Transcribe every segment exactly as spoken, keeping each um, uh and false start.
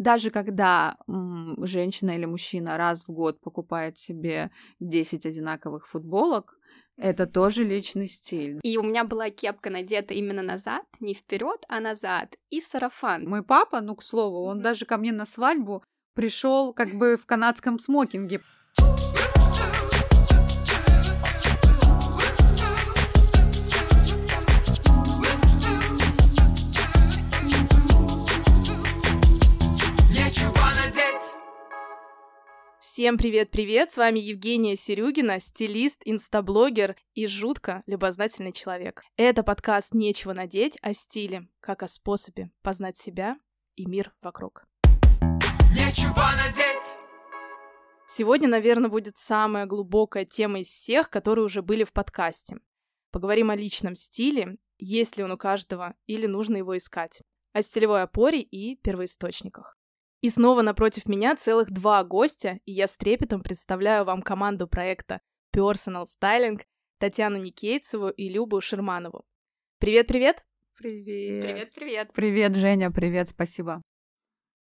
Даже когда м, женщина или мужчина раз в год покупает себе десять одинаковых футболок, это тоже личный стиль. И у меня была кепка надета именно назад, не вперед, а назад, и сарафан. Мой папа, ну, к слову, он mm-hmm. даже ко мне на свадьбу пришел как бы в канадском смокинге. Всем привет-привет, с вами Евгения Серюгина, стилист, инстаблогер и жутко любознательный человек. Это подкаст «Нечего надеть» о стиле, как о способе познать себя и мир вокруг. Нечего надеть! Сегодня, наверное, будет самая глубокая тема из всех, которые уже были в подкасте. Поговорим о личном стиле, есть ли он у каждого или нужно его искать, о стилевой опоре и первоисточниках. И снова напротив меня целых два гостя, и я с трепетом представляю вам команду проекта Personal Styling, Татьяну Никейцеву и Любу Ширманову. Привет-привет! Привет! Привет-привет! Привет, Женя, привет, спасибо.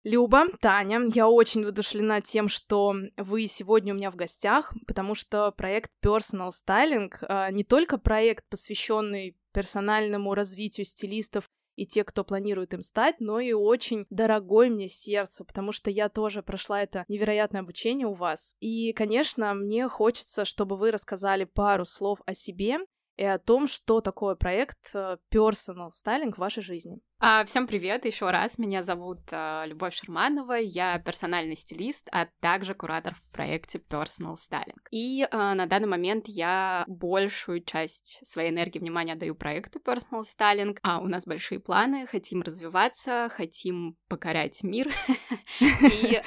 Люба, Таня, я очень воодушевлена тем, что вы сегодня у меня в гостях, потому что проект Personal Styling не только проект, посвященный персональному развитию стилистов, и те, кто планирует им стать, но и очень дорогой мне сердцу, потому что я тоже прошла это невероятное обучение у вас. И, конечно, мне хочется, чтобы вы рассказали пару слов о себе и о том, что такое проект Personal Styling в вашей жизни. Всем привет еще раз, меня зовут Любовь Ширманова, я персональный стилист, а также куратор в проекте Personal Styling. И на данный момент я большую часть своей энергии, внимания отдаю проекту Personal Styling, а у нас большие планы, хотим развиваться, хотим покорять мир и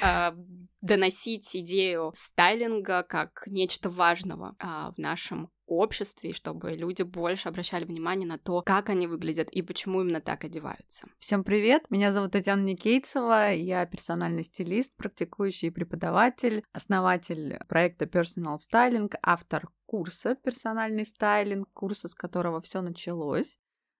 доносить идею стайлинга как нечто важного в нашем обществе, чтобы люди больше обращали внимание на то, как они выглядят и почему именно так одевают. Всем привет, меня зовут Татьяна Никейцева, я персональный стилист, практикующий преподаватель, основатель проекта Personal Styling, автор курса «Персональный стайлинг», курса, с которого все началось.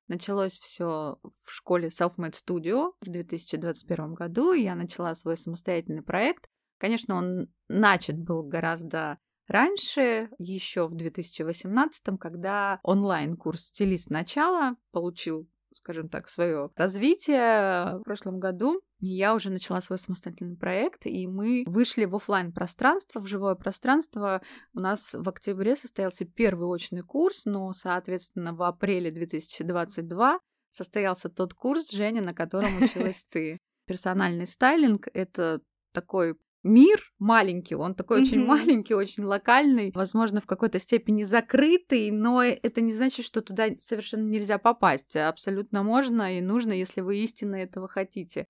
Началось все в школе Selfmade Studio в две тысячи двадцать первом году, я начала свой самостоятельный проект. Конечно, он начат был гораздо раньше, еще в две тысячи восемнадцатом, когда онлайн-курс «Стилист. Начало» получил, скажем так, свое развитие в прошлом году. Я уже начала свой самостоятельный проект, и мы вышли в офлайн пространство, в живое пространство. У нас в октябре состоялся первый очный курс, но, соответственно, в апреле две тысячи двадцать два состоялся тот курс, Женя, на котором училась ты. Персональный стайлинг — это такой мир маленький, он такой mm-hmm. очень маленький, очень локальный, возможно, в какой-то степени закрытый, но это не значит, что туда совершенно нельзя попасть. Абсолютно можно и нужно, если вы истинно этого хотите.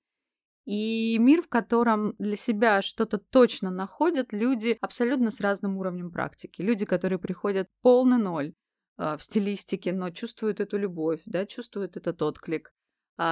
И мир, в котором для себя что-то точно находят люди абсолютно с разным уровнем практики. Люди, которые приходят полный ноль э, в стилистике, но чувствуют эту любовь, да, чувствуют этот отклик.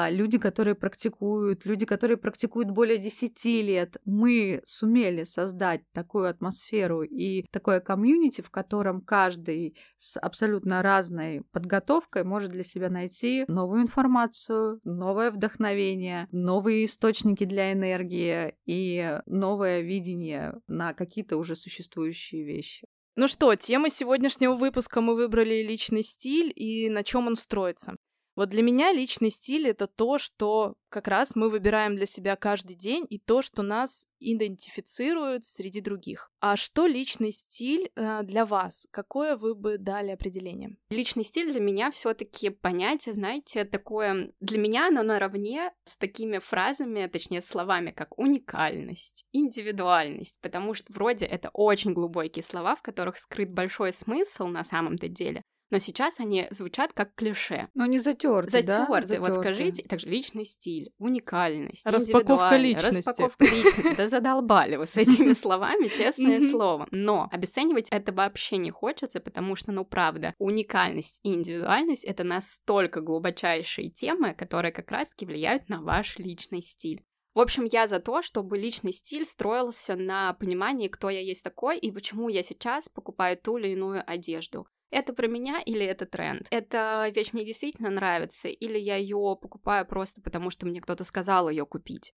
Люди, которые практикуют, люди, которые практикуют более десяти лет. Мы сумели создать такую атмосферу и такое комьюнити, в котором каждый с абсолютно разной подготовкой может для себя найти новую информацию, новое вдохновение, новые источники для энергии и новое видение на какие-то уже существующие вещи. Ну что, тему сегодняшнего выпуска мы выбрали личный стиль и на чем он строится. Вот для меня личный стиль — это то, что как раз мы выбираем для себя каждый день, и то, что нас идентифицирует среди других. А что личный стиль для вас? Какое вы бы дали определение? Личный стиль для меня все-таки понятие, знаете, такое... Для меня оно наравне с такими фразами, точнее словами, как уникальность, индивидуальность, потому что вроде это очень глубокие слова, в которых скрыт большой смысл на самом-то деле. Но сейчас они звучат как клише. Но не затерты, да? Затерты, вот скажите. Также личный стиль, уникальность, распаковка личности. Распаковка личности. Да задолбали вы с этими словами, честное слово. Но обесценивать это вообще не хочется, потому что, ну правда, уникальность и индивидуальность — это настолько глубочайшие темы, которые как раз-таки влияют на ваш личный стиль. В общем, я за то, чтобы личный стиль строился на понимании, кто я есть такой и почему я сейчас покупаю ту или иную одежду. Это про меня или это тренд? Эта вещь мне действительно нравится, или я ее покупаю просто потому, что мне кто-то сказал ее купить?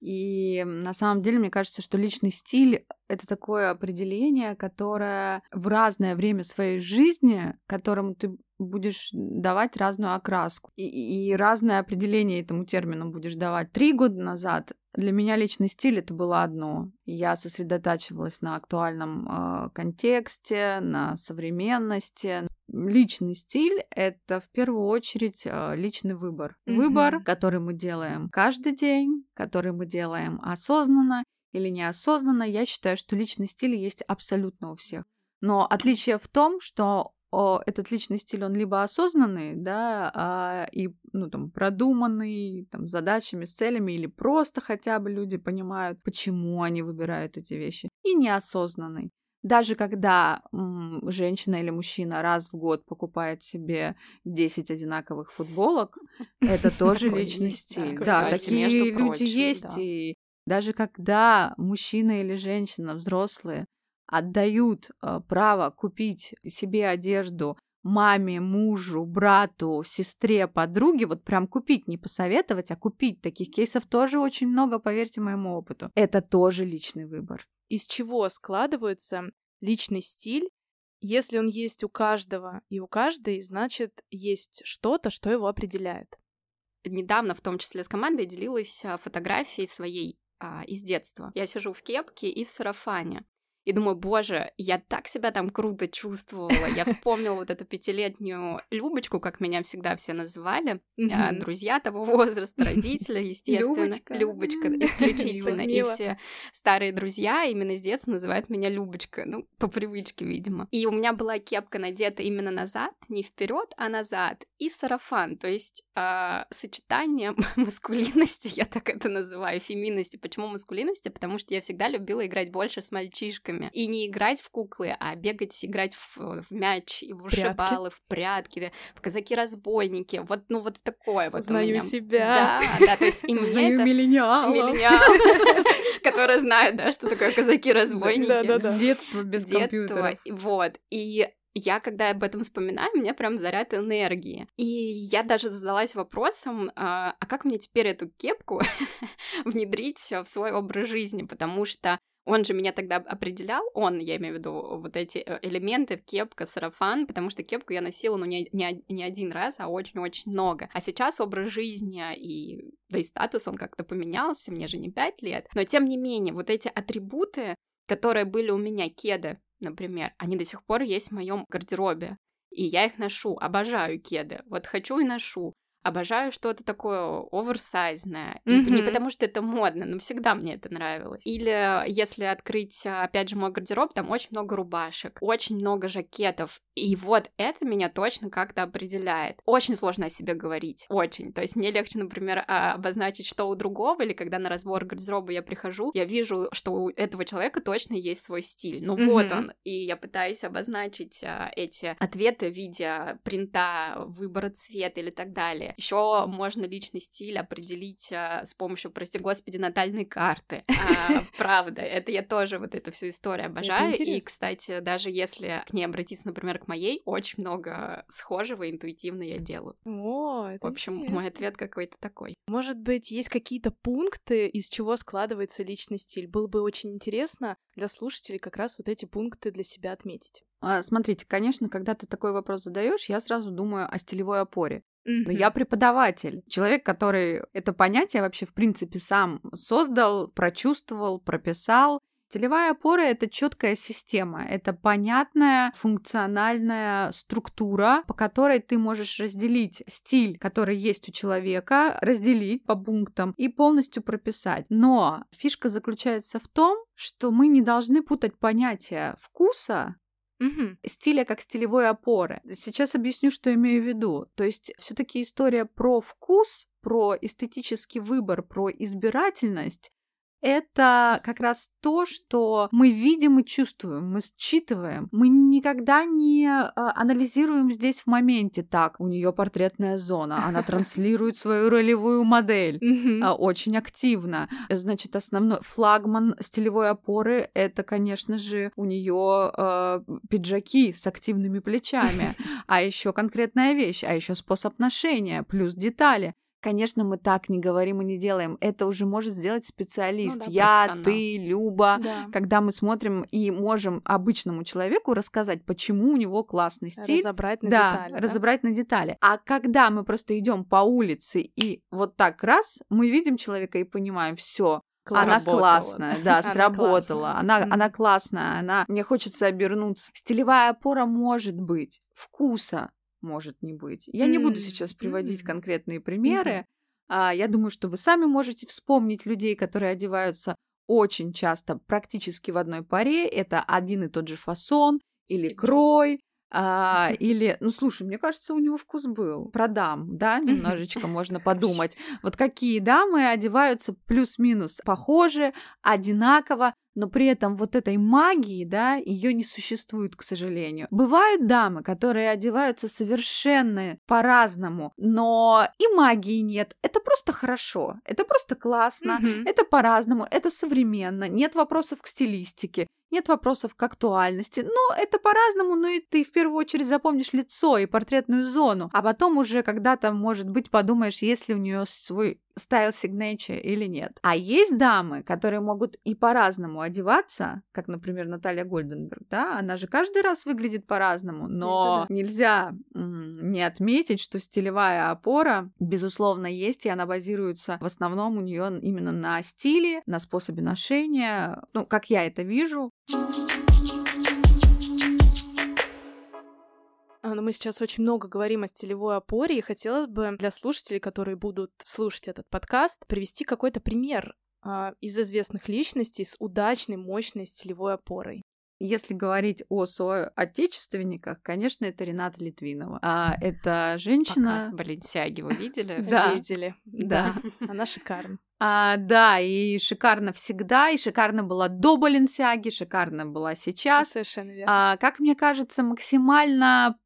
И на самом деле, мне кажется, что личный стиль — это такое определение, которое в разное время своей жизни, которому ты будешь давать разную окраску. И, и разное определение этому термину будешь давать. Три года назад для меня личный стиль — это было одно. Я сосредотачивалась на актуальном э, контексте, на современности. Личный стиль — это в первую очередь э, личный выбор. Mm-hmm. Выбор, который мы делаем каждый день, который мы делаем осознанно или неосознанно. Я считаю, что личный стиль есть абсолютно у всех. Но отличие в том, что о, этот личный стиль, он либо осознанный, да, а, и, ну, там, продуманный, там, задачами, с целями, или просто хотя бы люди понимают, почему они выбирают эти вещи, и неосознанный. Даже когда м, женщина или мужчина раз в год покупает себе десять одинаковых футболок, это тоже личный стиль. Да, такие люди есть, и даже когда мужчина или женщина, взрослые, отдают э, право купить себе одежду маме, мужу, брату, сестре, подруге, вот прям купить, не посоветовать, а купить. Таких кейсов тоже очень много, поверьте моему опыту. Это тоже личный выбор. Из чего складывается личный стиль? Если он есть у каждого и у каждой, значит, есть что-то, что его определяет. Недавно, в том числе с командой, делилась фотографией своей а, из детства. Я сижу в кепке и в сарафане. И думаю, боже, я так себя там круто чувствовала. Я вспомнила вот эту пятилетнюю Любочку, как меня всегда все называли. Mm-hmm. Друзья того возраста, родители, естественно. Любочка. Любочка, исключительно. И все старые друзья именно с детства называют меня Любочка. Ну, по привычке, видимо. И у меня была кепка надета именно назад, не вперед, а назад. И сарафан, то есть э, сочетание маскулинности, я так это называю, феминности. Почему маскулинности? Потому что я всегда любила играть больше с мальчишками. И не играть в куклы, а бегать, играть в, в мяч, и в вышибалы, в прятки, в казаки-разбойники. Вот, ну, вот такое вот. Узнаю у меня. Себя. Да, да, то есть и мне Узнаю это... миллениалов. Миллениалов, которые знают, да, что такое казаки-разбойники. Да-да-да. Детство без компьютера. Вот, и... Я, когда об этом вспоминаю, у меня прям заряд энергии. И я даже задалась вопросом, а как мне теперь эту кепку внедрить в свой образ жизни? Потому что он же меня тогда определял, он, я имею в виду, вот эти элементы, кепка, сарафан, потому что кепку я носила, ну, не, не, не один раз, а очень-очень много. А сейчас образ жизни и, да и статус, он как-то поменялся, мне же не пять лет. Но, тем не менее, вот эти атрибуты, которые были у меня, кеды, например, они до сих пор есть в моем гардеробе, и я их ношу, обожаю кеды, вот хочу и ношу, обожаю что-то такое оверсайзное, mm-hmm. не потому что это модно, но всегда мне это нравилось. Или если открыть, опять же, мой гардероб, там очень много рубашек, очень много жакетов, и вот это меня точно как-то определяет. Очень сложно о себе говорить, очень, то есть мне легче, например, обозначить, что у другого, или когда на разбор гардероба я прихожу, я вижу, что у этого человека точно есть свой стиль, ну mm-hmm. вот он, и я пытаюсь обозначить эти ответы в виде принта, выбора цвета или так далее. Еще можно личный стиль определить а, с помощью, прости господи, натальной карты. А, правда, это я тоже вот эту всю историю обожаю. И, кстати, даже если к ней обратиться, например, к моей, очень много схожего интуитивно я делаю. О, это в общем, интересно. Мой ответ какой-то такой. Может быть, есть какие-то пункты, из чего складывается личный стиль? Было бы очень интересно для слушателей как раз вот эти пункты для себя отметить. А, смотрите, конечно, когда ты такой вопрос задаешь, я сразу думаю о стилевой опоре. Но mm-hmm. я преподаватель, человек, который это понятие вообще, в принципе, сам создал, прочувствовал, прописал. Стилевая опора — это четкая система, это понятная функциональная структура, по которой ты можешь разделить стиль, который есть у человека, разделить по пунктам и полностью прописать. Но фишка заключается в том, что мы не должны путать понятия вкуса, Mm-hmm. стиля как стилевой опоры. Сейчас объясню, что имею в виду. То есть все-таки история про вкус, про эстетический выбор, про избирательность — это как раз то, что мы видим и чувствуем, мы считываем. Мы никогда не анализируем здесь в моменте. Так, у нее портретная зона, она транслирует свою ролевую модель очень активно. Значит, основной флагман стилевой опоры — это, конечно же, у нее пиджаки с активными плечами, а еще конкретная вещь, а еще способ ношения, плюс детали. Конечно, мы так не говорим и не делаем. Это уже может сделать специалист. Ну, да, Я, ты, Люба. Да. Когда мы смотрим и можем обычному человеку рассказать, почему у него классный стиль. Разобрать на да, детали. Разобрать да? на детали. А когда мы просто идем по улице и вот так раз, мы видим человека и понимаем, все. Она классная, да, сработала. Она, она, она классная, она... Мне хочется обернуться. Стилевая опора может быть. Вкуса может не быть. Я mm-hmm. не буду сейчас приводить mm-hmm. конкретные примеры. Mm-hmm. А, я думаю, что вы сами можете вспомнить людей, которые одеваются очень часто практически в одной паре. Это один и тот же фасон или Стив крой. А, или, ну, слушай, мне кажется, у него вкус был. Про дам, да, немножечко можно подумать. Вот какие дамы одеваются плюс-минус похожи, одинаково, но при этом вот этой магии, да, ее не существует, к сожалению. Бывают дамы, которые одеваются совершенно по-разному, но и магии нет. Это просто хорошо, это просто классно, mm-hmm. это по-разному, это современно, нет вопросов к стилистике. Нет вопросов к актуальности. Но это по-разному, но и ты в первую очередь запомнишь лицо и портретную зону. А потом уже когда-то, может быть, подумаешь, есть ли у нее свой стайл-сигнечер или нет. А есть дамы, которые могут и по-разному одеваться, как, например, Наталья Гольденберг, да? Она же каждый раз выглядит по-разному, но да. нельзя м- не отметить, что стилевая опора, безусловно, есть, и она базируется в основном у нее именно на стиле, на способе ношения, ну, как я это вижу. Мы сейчас очень много говорим о стилевой опоре, и хотелось бы для слушателей, которые будут слушать этот подкаст, привести какой-то пример из известных личностей с удачной, мощной стилевой опорой. Если говорить о соотечественниках, конечно, это Рената Литвинова. А это женщина... Показ Баленсиаги вы видели? Видели, да. Она шикарна. А, да, и шикарно всегда, и шикарно была до Баленсиаги, шикарно была сейчас. Совершенно верно. А, как мне кажется, максимально...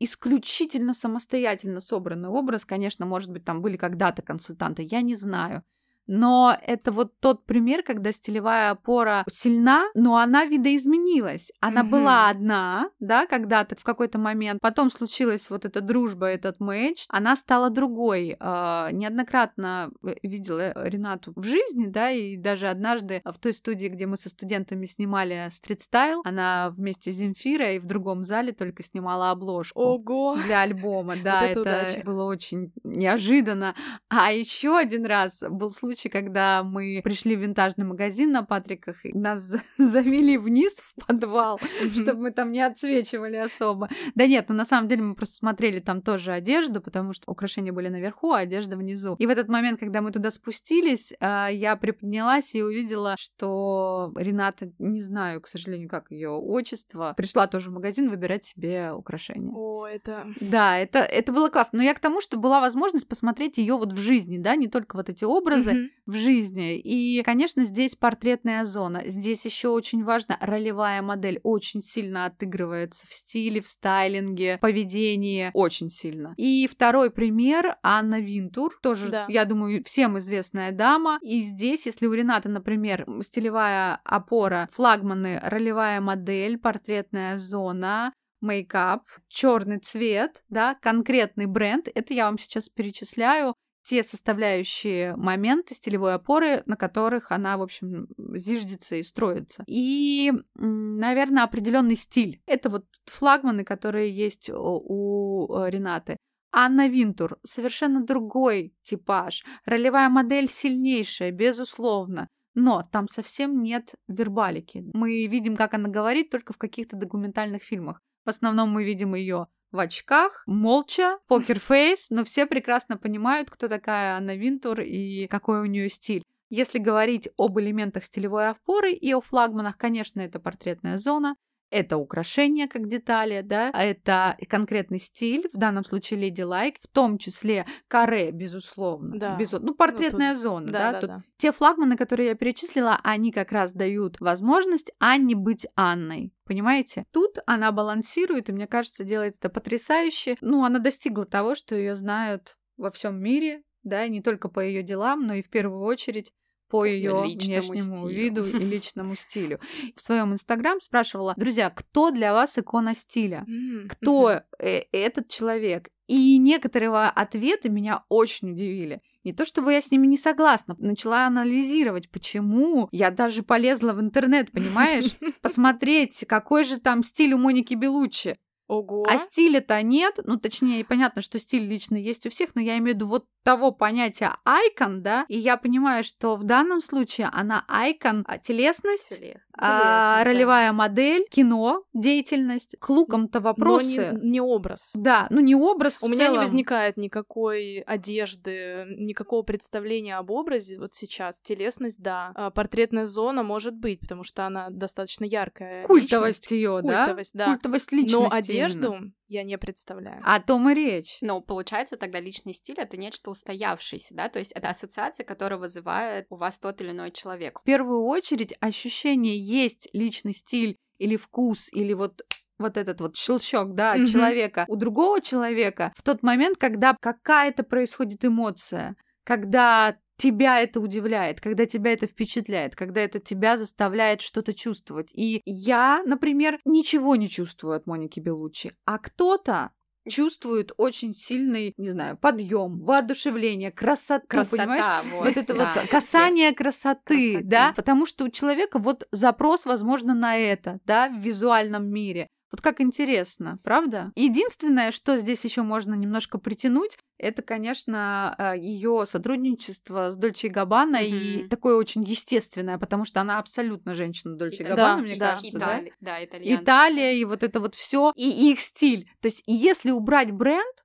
исключительно самостоятельно собранный образ. Конечно, может быть, там были когда-то консультанты, я не знаю. Но это вот тот пример, когда стилевая опора сильна, но она видоизменилась. Она mm-hmm. была одна, да, когда-то в какой-то момент. Потом случилась вот эта дружба, этот мэтч. Она стала другой. Неоднократно видела Ренату в жизни, да, и даже однажды в той студии, где мы со студентами снимали стрит-стайл, она вместе с Земфирой и в другом зале только снимала обложку. Ого! Для альбома. Да, вот это, это удача. Было очень неожиданно. А еще один раз был случай, когда мы пришли в винтажный магазин на Патриках, и нас завели вниз в подвал, чтобы мы там не отсвечивали особо. Да нет, ну на самом деле мы просто смотрели там тоже одежду, потому что украшения были наверху, а одежда внизу. И в этот момент, когда мы туда спустились, я приподнялась и увидела, что Рената, не знаю, к сожалению, как ее отчество, пришла тоже в магазин выбирать себе украшения. О, это... Да, это, это было классно. Но я к тому, что была возможность посмотреть ее вот в жизни, да, не только вот эти образы, в жизни. И, конечно, здесь портретная зона. Здесь еще очень важно, ролевая модель очень сильно отыгрывается в стиле, в стайлинге, поведении. Очень сильно. И второй пример — Анна Винтур. Тоже, да. я думаю, всем известная дама. И здесь, если у Ренаты, например, стилевая опора, флагманы, ролевая модель, портретная зона, мейкап, черный цвет, да, конкретный бренд. Это я вам сейчас перечисляю те составляющие моменты стилевой опоры, на которых она, в общем, зиждется и строится. И, наверное, определенный стиль. Это вот флагманы, которые есть у Ренаты. Анна Винтур — совершенно другой типаж. Ролевая модель сильнейшая, безусловно. Но там совсем нет вербалики. Мы видим, как она говорит, только в каких-то документальных фильмах. В основном мы видим ее в очках, молча, покерфейс, но все прекрасно понимают, кто такая Анна Винтур и какой у нее стиль. Если говорить об элементах стилевой опоры и о флагманах, конечно, это портретная зона, это украшения как детали, да, это конкретный стиль, в данном случае Леди Лайк, в том числе каре, безусловно. Да. Безу... Ну, портретная ну, тут... зона, да. да, да, тут... да. Те флагманы, которые я перечислила, они как раз дают возможность Анне быть Анной, понимаете? Тут она балансирует, и, мне кажется, делает это потрясающе. Ну, она достигла того, что ее знают во всем мире, да, не только по ее делам, но и в первую очередь по ее внешнему стилю. виду и личному стилю. В своем инстаграм спрашивала: друзья, кто для вас икона стиля? Кто этот человек? И некоторые ответы меня очень удивили. Не то чтобы я с ними не согласна, начала анализировать, почему. Я даже полезла в интернет, понимаешь? Посмотреть, какой же там стиль у Моники Белуччи. Ого. А стиля-то нет. Ну, точнее, понятно, что стиль лично есть у всех, но я имею в виду вот того понятия айкон, да, и я понимаю, что в данном случае она айкон, а телесность, Телес, а, телесность ролевая да. модель, кино, деятельность, к лукам-то вопросы. Но не, не образ. Да, ну не образ У в меня целом. Не возникает никакой одежды, никакого представления об образе вот сейчас. Телесность, да. А портретная зона может быть, потому что она достаточно яркая. Культовость ее, да? Культовость, да. Культовость личности. Но одежду именно. Я не представляю. О том и речь. Ну, получается, тогда личный стиль — это нечто устоявшееся, да? То есть это ассоциация, которая вызывает у вас тот или иной человек. В первую очередь ощущение есть личный стиль или вкус, или вот... вот этот вот щелчок, да, от mm-hmm. человека. У другого человека в тот момент, когда какая-то происходит эмоция, когда тебя это удивляет, когда тебя это впечатляет, когда это тебя заставляет что-то чувствовать. И я, например, ничего не чувствую от Моники Белуччи, а кто-то чувствует очень сильный, не знаю, подъем, воодушевление, красоту, красота, понимаешь? Вот, вот это да. вот касание красоты, красоты, да? Потому что у человека вот запрос, возможно, на это, да, в визуальном мире. Вот как интересно, правда? Единственное, что здесь еще можно немножко притянуть, это, конечно, ее сотрудничество с Дольче и Габбана mm-hmm. и такое очень естественное, потому что она абсолютно женщина Дольче и Габбана, да, мне да, кажется, Итали... да? Да, итальянцы. Италия и вот это вот все и их стиль. То есть, если убрать бренд,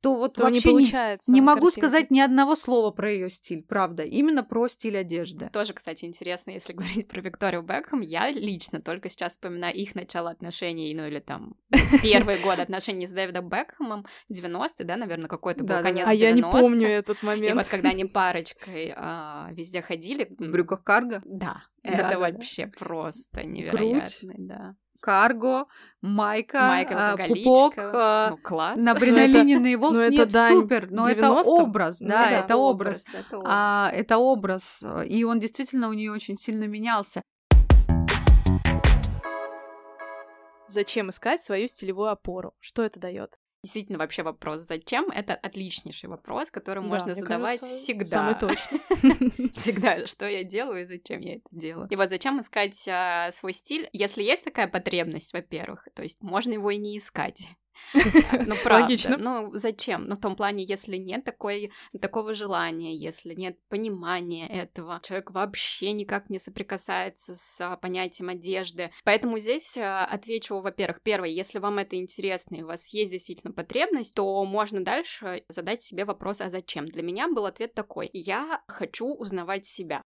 то вот то вообще не, не, не могу картинки. сказать ни одного слова про ее стиль, правда, именно про стиль одежды. Тоже, кстати, интересно, если говорить про Викторию Бекхэм, я лично только сейчас вспоминаю их начало отношений, ну или там первый год отношений с Дэвидом Бекхэмом, девяностые, да, наверное, какой-то был конец девяностых. А я не помню этот момент. И вот когда они парочкой везде ходили. В брюках карго? Да, это вообще просто невероятно, да. Карго, майка, майка а, пупок, а, ну, на бринолинейный волос. Ну, нет, да, супер, но это образ, да, ну, да это образ. образ. Это образ. А, это образ, и он действительно у нее очень сильно менялся. Зачем искать свою стилевую опору? Что это дает? Действительно, вообще вопрос «зачем?» — это отличнейший вопрос, который да, можно задавать, кажется, всегда. Самый точный. Всегда, что я делаю и зачем я это делаю. И вот зачем искать а, свой стиль, если есть такая потребность, во-первых, то есть можно его и не искать. Ну, правда. Логично. Ну, зачем? Ну, в том плане, если нет такой, такого желания, если нет понимания этого, человек вообще никак не соприкасается с понятием одежды. Поэтому здесь отвечу, во-первых, первое, если вам это интересно и у вас есть действительно потребность, то можно дальше задать себе вопрос, а зачем? Для меня был ответ такой: я хочу узнавать себя.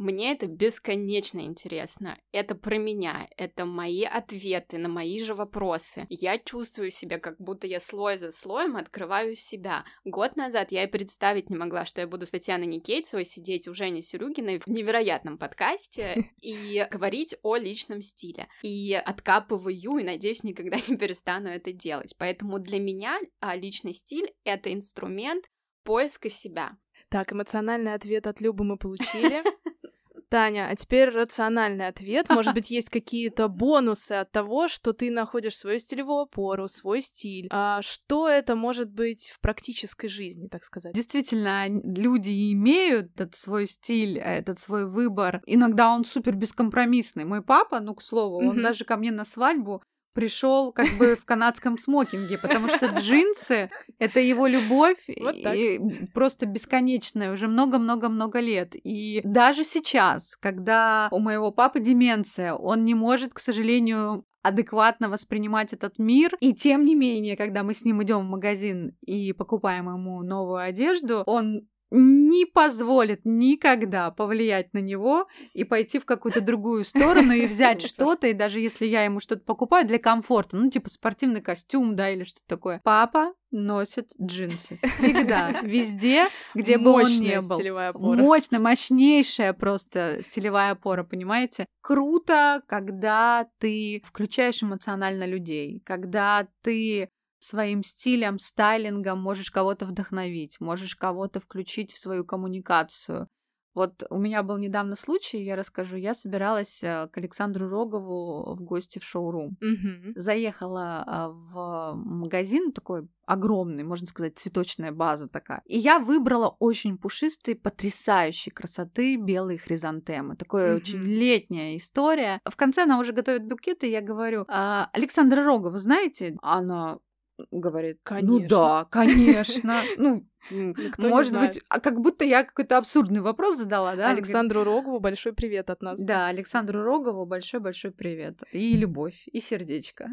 Мне это бесконечно интересно. Это про меня, это мои ответы на мои же вопросы. Я чувствую себя, как будто я слой за слоем открываю себя. Год назад я и представить не могла, что я буду с Татьяной Никейцевой сидеть у Жени Серюгиной в невероятном подкасте и говорить о личном стиле. И откапываю, и, надеюсь, никогда не перестану это делать. Поэтому для меня личный стиль — это инструмент поиска себя. Так, эмоциональный ответ от Любы мы получили. Таня, а теперь рациональный ответ. Может быть, есть какие-то бонусы от того, что ты находишь свою стилевую опору, свой стиль. А что это может быть в практической жизни, так сказать? Действительно, люди имеют этот свой стиль, этот свой выбор. Иногда он супер бескомпромиссный. Мой папа, ну, к слову, он mm-hmm. даже ко мне на свадьбу пришел как бы в канадском смокинге, потому что джинсы — это его любовь, вот и просто бесконечная, уже много-много-много лет. И даже сейчас, когда у моего папы деменция, он не может, к сожалению, адекватно воспринимать этот мир. И тем не менее, когда мы с ним идем в магазин и покупаем ему новую одежду, он не позволит никогда повлиять на него и пойти в какую-то другую сторону и взять что-то, и даже если я ему что-то покупаю для комфорта, ну, типа спортивный костюм, да, или что-то такое. Папа носит джинсы. Всегда. Везде, где бы он ни был. Мощная стилевая опора. Мощная, мощнейшая просто стилевая опора, понимаете? Круто, когда ты включаешь эмоционально людей, когда ты своим стилем, стайлингом можешь кого-то вдохновить, можешь кого-то включить в свою коммуникацию. Вот у меня был недавно случай, я расскажу, я собиралась к Александру Рогову в гости в шоурум. Mm-hmm. Заехала в магазин такой огромный, можно сказать, цветочная база такая. И я выбрала очень пушистые, потрясающей красоты белые хризантемы. Такая mm-hmm. очень летняя история. В конце она уже готовит букеты, и я говорю, а, Александра Рогова, знаете? Она говорит, конечно. Ну да, конечно. Ну, Никто может быть, а как будто я какой-то абсурдный вопрос задала, да? Александру Рогову большой привет от нас. Да, Александру Рогову большой-большой привет. И любовь, и сердечко.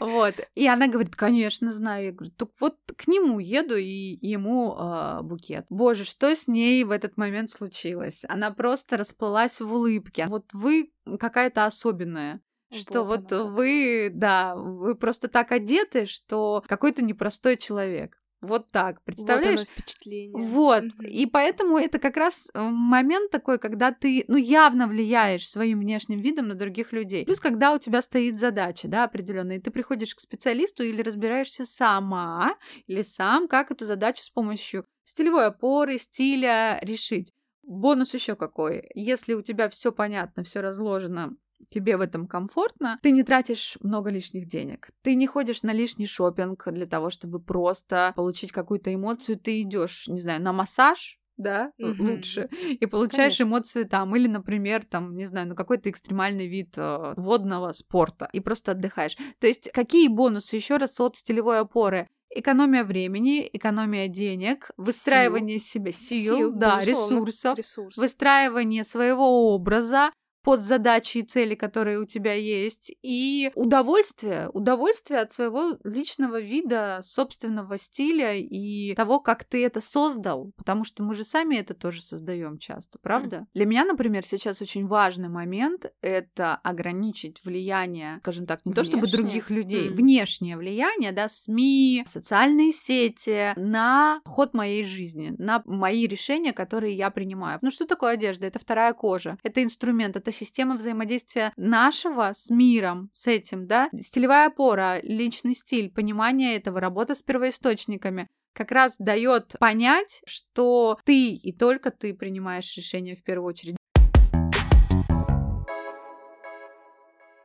Вот. И она говорит, конечно, знаю. Я говорю, так вот к нему еду и ему э, букет. Боже, что с ней в этот момент случилось? Она просто расплылась в улыбке. Вот вы какая-то особенная. Что вот, вот вы, да, вы просто так одеты, что какой-то непростой человек. Вот так, представляешь? Вот оно, впечатление. Вот, mm-hmm. и поэтому это как раз момент такой, когда ты, ну, явно влияешь своим внешним видом на других людей. Плюс, когда у тебя стоит задача, да, определенная, и ты приходишь к специалисту или разбираешься сама, или сам, как эту задачу с помощью стилевой опоры, стиля решить. Бонус еще какой. Если у тебя все понятно, все разложено, тебе в этом комфортно, ты не тратишь много лишних денег, ты не ходишь на лишний шопинг для того, чтобы просто получить какую-то эмоцию, ты идешь, не знаю, на массаж, да, mm-hmm. лучше, и получаешь Конечно. Эмоцию там, или, например, там, не знаю, ну, какой-то экстремальный вид э, водного спорта, и просто отдыхаешь. То есть какие бонусы, еще раз, от стилевой опоры? Экономия времени, экономия денег, выстраивание сил. себя, сил, сил да, ресурсов, ресурсов, выстраивание своего образа, под задачи и цели, которые у тебя есть, и удовольствие, удовольствие от своего личного вида, собственного стиля и того, как ты это создал, потому что мы же сами это тоже создаем часто, правда? Mm. Для меня, например, сейчас очень важный момент — это ограничить влияние, скажем так, не внешнее. То чтобы других людей, mm. внешнее влияние, да, СМИ, социальные сети на ход моей жизни, на мои решения, которые я принимаю. Ну что такое одежда? Это вторая кожа, это инструмент, это система взаимодействия нашего с миром, с этим, да? Стилевая опора, личный стиль, понимание этого, работа с первоисточниками как раз дает понять, что ты и только ты принимаешь решение в первую очередь.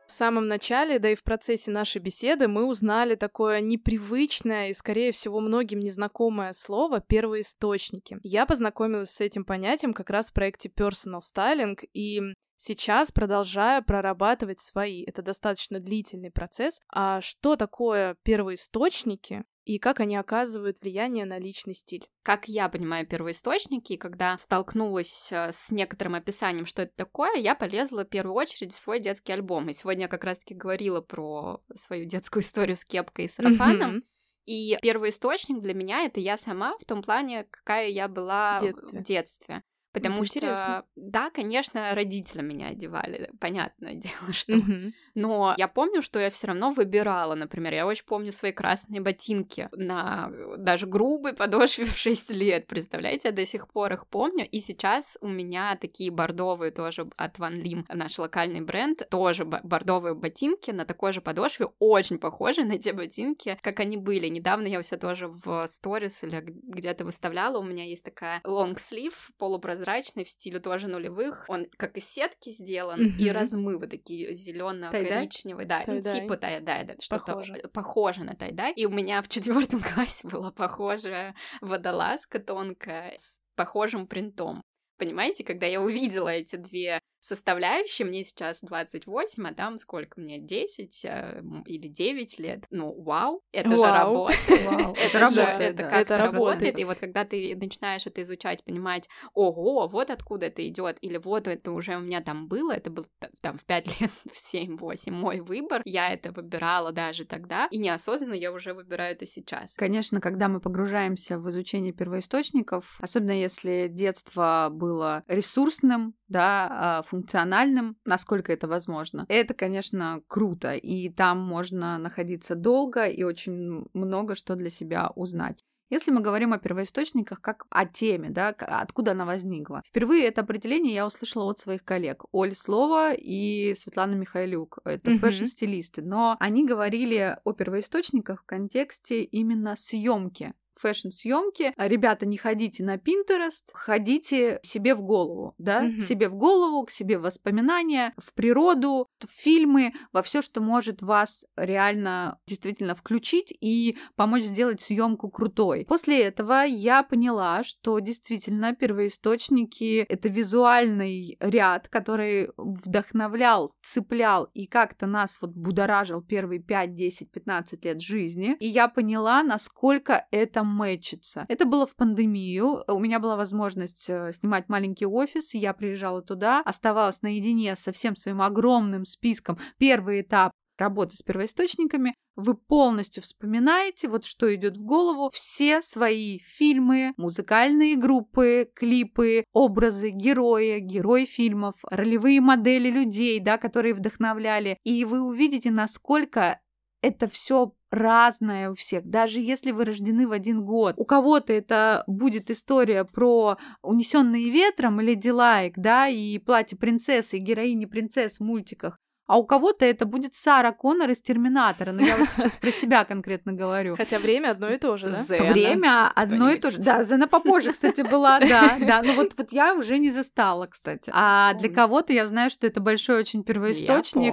В самом начале, да и в процессе нашей беседы мы узнали такое непривычное и, скорее всего, многим незнакомое слово «первоисточники». Я познакомилась с этим понятием как раз в проекте Personal Styling и сейчас продолжаю прорабатывать свои. Это достаточно длительный процесс. А что такое первоисточники? И как они оказывают влияние на личный стиль. Как я понимаю первоисточники, когда столкнулась с некоторым описанием, что это такое, я полезла в первую очередь в свой детский альбом. И сегодня я как раз-таки говорила про свою детскую историю с кепкой и сарафаном. Mm-hmm. И первоисточник для меня — это я сама в том плане, какая я была в детстве. В детстве. Потому это что, интересно. Да, конечно, родители меня одевали, понятное дело, что. Mm-hmm. Но я помню, что я все равно выбирала, например, я очень помню свои красные ботинки на даже грубой подошве в шесть лет, представляете, я до сих пор их помню. И сейчас у меня такие бордовые тоже от VanLim, наш локальный бренд, тоже бордовые ботинки на такой же подошве, очень похожие на те ботинки, как они были. Недавно я все тоже в сторис или где-то выставляла, у меня есть такая лонгслив, полупрозрачная, прозрачный, в стиле тоже нулевых. Он как из сетки сделан, mm-hmm. и размывы такие зелено-коричневые. Да, тай-дай. Типа тай-дай. Что-то похоже. похоже на тай-дай. И у меня в четвертом классе была похожая водолазка тонкая с похожим принтом. Понимаете, когда я увидела эти две составляющие, мне сейчас двадцать восемь, а там сколько мне, десять или девять лет. Ну, вау, это вау. же работает. Вау. Это, это работает, же, это да. как-то это работает. работает. И вот когда ты начинаешь это изучать, понимать, ого, вот откуда это идет, или вот это уже у меня там было, это было там в пять лет, в семь-восемь мой выбор, я это выбирала даже тогда, и неосознанно я уже выбираю это сейчас. Конечно, когда мы погружаемся в изучение первоисточников, особенно если детство было ресурсным, да, функциональным, насколько это возможно. Это, конечно, круто, и там можно находиться долго и очень много что для себя узнать. Если мы говорим о первоисточниках как о теме, да, откуда она возникла. Впервые это определение я услышала от своих коллег. Оль Слова и Светлана Михайлюк. Это mm-hmm. фэшн-стилисты. Но они говорили о первоисточниках в контексте именно съемки фэшн-съемки. Ребята, не ходите на Pinterest, ходите себе в голову, да, mm-hmm. себе в голову, к себе в воспоминания, в природу, в фильмы, во все, что может вас реально действительно включить и помочь сделать съемку крутой. После этого я поняла, что действительно первоисточники — это визуальный ряд, который вдохновлял, цеплял и как-то нас вот будоражил первые пять, десять, пятнадцать лет жизни. И я поняла, насколько это мэтчится. Это было в пандемию. У меня была возможность снимать маленький офис, я приезжала туда, оставалась наедине со всем своим огромным списком. Первый этап работы с первоисточниками. Вы полностью вспоминаете, вот что идет в голову, все свои фильмы, музыкальные группы, клипы, образы, герои, герои фильмов, ролевые модели людей, да, которые вдохновляли. И вы увидите, насколько это все разное у всех, даже если вы рождены в один год. У кого-то это будет история про «Унесённые ветром» или «Дилайк», да, и «Платье принцессы», и «Героини принцесс» в мультиках. А у кого-то это будет Сара Коннор из «Терминатора». Но я вот сейчас про себя конкретно говорю. Хотя время одно и то же, да? Зена. Время одно и то же. Да, Зена попозже, кстати, была, да. да. Но вот, вот я уже не застала, кстати. А для кого-то я знаю, что это большой очень первоисточник. Я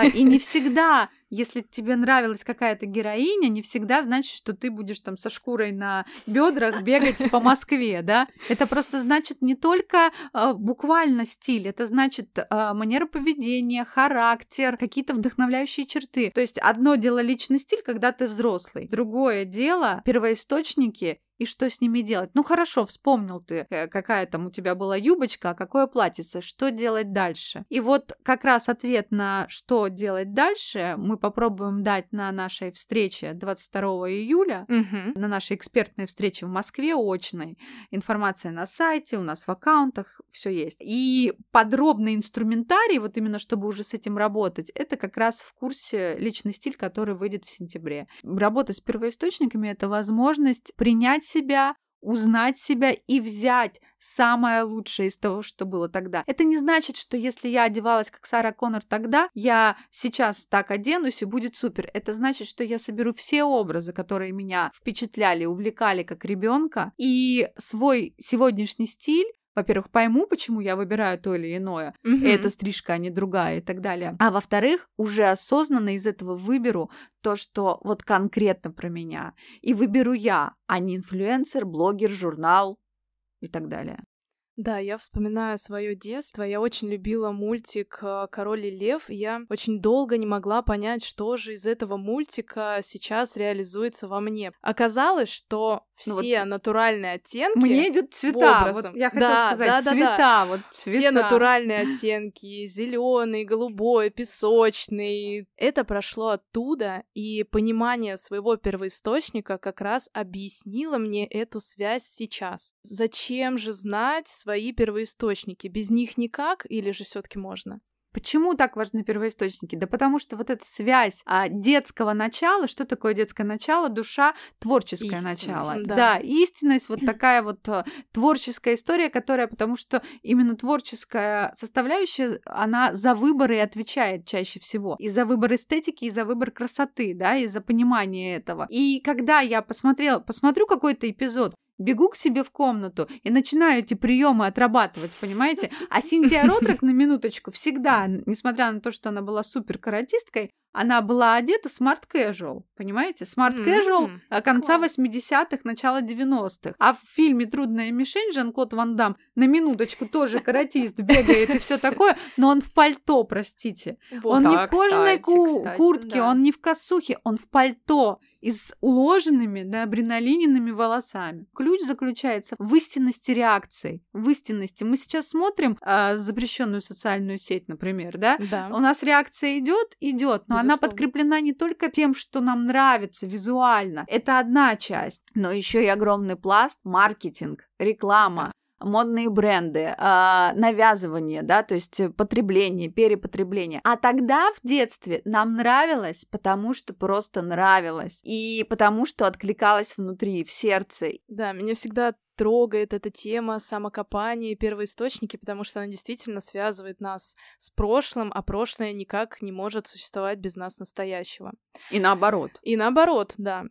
помню. И не всегда... Если тебе нравилась какая-то героиня, не всегда значит, что ты будешь там со шкурой на бедрах бегать по Москве, да? Это просто значит не только э, буквально стиль, это значит э, манера поведения, характер, какие-то вдохновляющие черты. То есть одно дело личный стиль, когда ты взрослый, другое дело первоисточники. И что с ними делать? Ну хорошо, вспомнил ты, какая там у тебя была юбочка, а какое платьице, что делать дальше? И вот как раз ответ на что делать дальше мы попробуем дать на нашей встрече двадцать второго июля, угу. на нашей экспертной встрече в Москве очной. Информация на сайте, у нас в аккаунтах, все есть. И подробный инструментарий, вот именно чтобы уже с этим работать, это как раз в курсе «Личный стиль», который выйдет в сентябре. Работа с первоисточниками — это возможность принять себя, узнать себя и взять самое лучшее из того, что было тогда. Это не значит, что если я одевалась как Сара Коннор тогда, я сейчас так оденусь и будет супер. Это значит, что я соберу все образы, которые меня впечатляли, увлекали как ребенка, и свой сегодняшний стиль, во-первых, пойму, почему я выбираю то или иное. Угу. Эта стрижка, а не другая и так далее. А во-вторых, уже осознанно из этого выберу то, что вот конкретно про меня. И выберу я, а не инфлюенсер, блогер, журнал и так далее. Да, я вспоминаю свое детство. Я очень любила мультик «Король и Лев», и я очень долго не могла понять, что же из этого мультика сейчас реализуется во мне. Оказалось, что все ну, вот натуральные оттенки... Мне идут цвета, вот я хотела да, сказать, да, да, цвета, да. вот цвета. Все натуральные оттенки, зеленый, голубой, песочный. Это прошло оттуда, и понимание своего первоисточника как раз объяснило мне эту связь сейчас. Зачем же знать свои первоисточники? Без них никак или же все-таки можно? Почему так важны первоисточники? Да потому что вот эта связь а, детского начала, что такое детское начало? Душа, творческое истинность, начало. Да. да, истинность, вот такая вот а, творческая история, которая, потому что именно творческая составляющая, она за выборы и отвечает чаще всего. И за выбор эстетики, и за выбор красоты, да, и за понимание этого. И когда я посмотрела, посмотрю какой-то эпизод, бегу к себе в комнату и начинаю эти приемы отрабатывать, понимаете? А Синтия Ротрак, на минуточку, всегда, несмотря на то, что она была суперкаратисткой, она была одета смарт-кэжуал, понимаете? Смарт-кэжуал mm-hmm. конца Класс. восьмидесятых, начала девяностых. А в фильме «Трудная мишень» Жан-Клод Ван Дамм, на минуточку, тоже каратист, бегает и все такое, но он в пальто, простите. Вот, он да, не в кожаной кстати, ку- кстати, куртке, да. он не в косухе, он в пальто и с уложенными, да, бринолиненными волосами. Ключ заключается в истинности реакции, в истинности. Мы сейчас смотрим э, запрещенную социальную сеть, например, да? да? У нас реакция идет, идет, но Безусловно. Она подкреплена не только тем, что нам нравится визуально. Это одна часть, но еще и огромный пласт — маркетинг, реклама, модные бренды, навязывание, да, то есть потребление, перепотребление. А тогда в детстве нам нравилось, потому что просто нравилось, и потому что откликалось внутри, в сердце. Да, меня всегда трогает эта тема самокопания и первоисточники, потому что она действительно связывает нас с прошлым, а прошлое никак не может существовать без нас настоящего. И наоборот. И наоборот, да.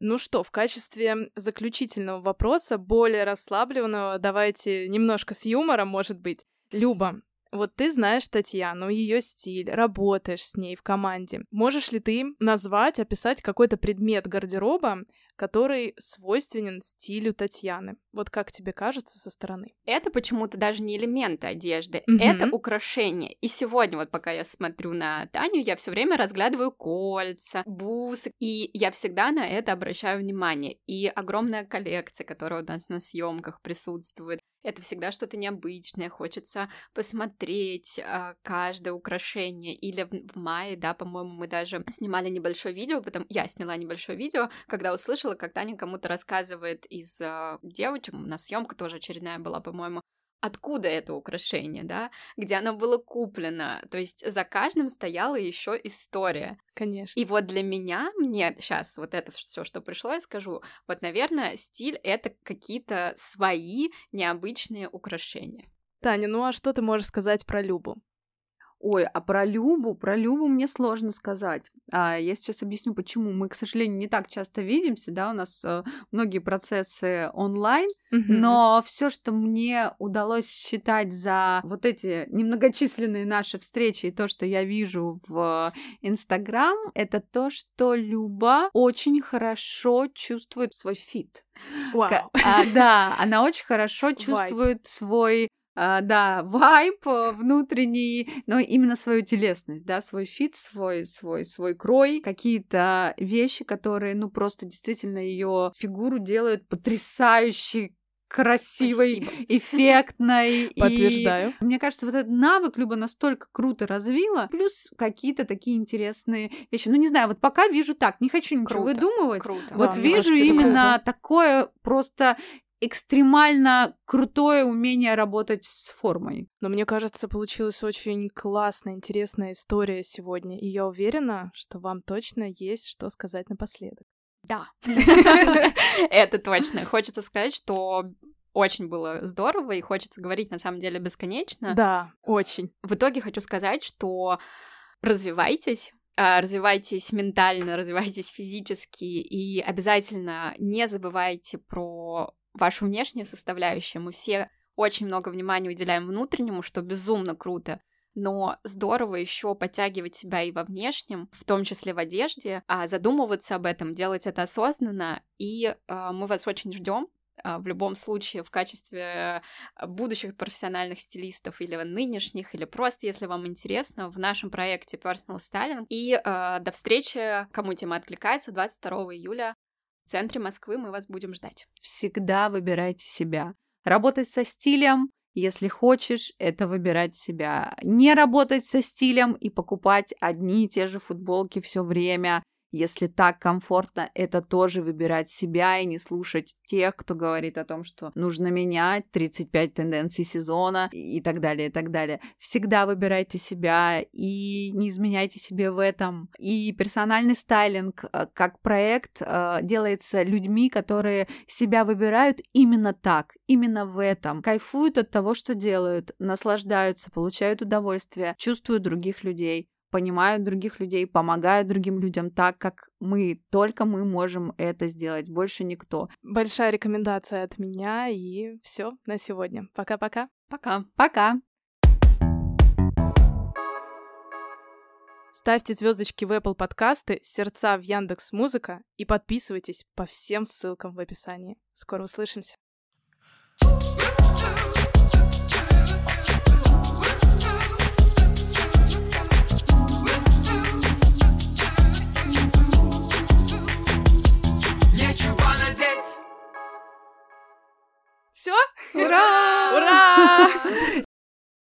Ну что, в качестве заключительного вопроса, более расслабленного, давайте немножко с юмором, может быть. Люба, вот ты знаешь Татьяну, ее стиль, работаешь с ней в команде. Можешь ли ты назвать, описать какой-то предмет гардероба, который свойственен стилю Татьяны? Вот как тебе кажется со стороны? Это почему-то даже не элементы одежды, mm-hmm. это украшения. И сегодня, вот пока я смотрю на Таню, я все время разглядываю кольца, бусы, и я всегда на это обращаю внимание. И огромная коллекция, которая у нас на съемках присутствует, это всегда что-то необычное, хочется посмотреть а, каждое украшение. Или в, в мае, да, по-моему, мы даже снимали небольшое видео, потом я сняла небольшое видео, когда услышала, как Таня кому-то рассказывает из а, девочек, у нас съемка тоже очередная была, по-моему, откуда это украшение, да, где оно было куплено, то есть за каждым стояла еще история. Конечно. И вот для меня, мне сейчас вот это все, что пришло, я скажу, вот, наверное, стиль — это какие-то свои необычные украшения. Таня, ну а что ты можешь сказать про Любу? Ой, а про Любу, про Любу мне сложно сказать. А я сейчас объясню, почему. Мы, к сожалению, не так часто видимся, да, у нас э, многие процессы онлайн, mm-hmm. но все, что мне удалось считать за вот эти немногочисленные наши встречи и то, что я вижу в Инстаграм, это то, что Люба очень хорошо чувствует свой фит. Wow. К- а, да, она очень хорошо чувствует Vibe. свой... Uh, да, вайб внутренний, но именно свою телесность, да, свой фит, свой, свой, свой крой, какие-то вещи, которые, ну, просто действительно ее фигуру делают потрясающе красивой, Спасибо. эффектной. Подтверждаю. И, мне кажется, вот этот навык Люба настолько круто развила, плюс какие-то такие интересные вещи. Ну, не знаю, вот пока вижу так, не хочу ничего круто, выдумывать. Круто. Вот да, вижу кажется, именно такое просто... экстремально крутое умение работать с формой. Но мне кажется, получилась очень классная, интересная история сегодня, и я уверена, что вам точно есть что сказать напоследок. Да, это точно. Хочется сказать, что очень было здорово, и хочется говорить, на самом деле, бесконечно. Да, очень. В итоге хочу сказать, что развивайтесь, развивайтесь ментально, развивайтесь физически, и обязательно не забывайте про вашу внешнюю составляющую. Мы все очень много внимания уделяем внутреннему, что безумно круто, но здорово еще подтягивать себя и во внешнем, в том числе в одежде, задумываться об этом, делать это осознанно, и мы вас очень ждем. В любом случае, в качестве будущих профессиональных стилистов или нынешних, или просто, если вам интересно, в нашем проекте Personal Styling. И э, до встречи, кому тема откликается, двадцать второго июля в центре Москвы. Мы вас будем ждать. Всегда выбирайте себя. Работать со стилем, если хочешь, это выбирать себя. Не работать со стилем и покупать одни и те же футболки все время. Если так комфортно, это тоже выбирать себя и не слушать тех, кто говорит о том, что нужно менять тридцать пять тенденций сезона и так далее, и так далее. Всегда выбирайте себя и не изменяйте себе в этом. И персональный стайлинг как проект делается людьми, которые себя выбирают именно так, именно в этом. Кайфуют от того, что делают, наслаждаются, получают удовольствие, чувствуют других людей, понимают других людей, помогают другим людям так, как мы, только мы можем это сделать, больше никто. Большая рекомендация от меня, и все на сегодня. Пока-пока. Пока. Пока. Ставьте звездочки в Apple подкасты, сердца в Яндекс.Музыка и подписывайтесь по всем ссылкам в описании. Скоро услышимся.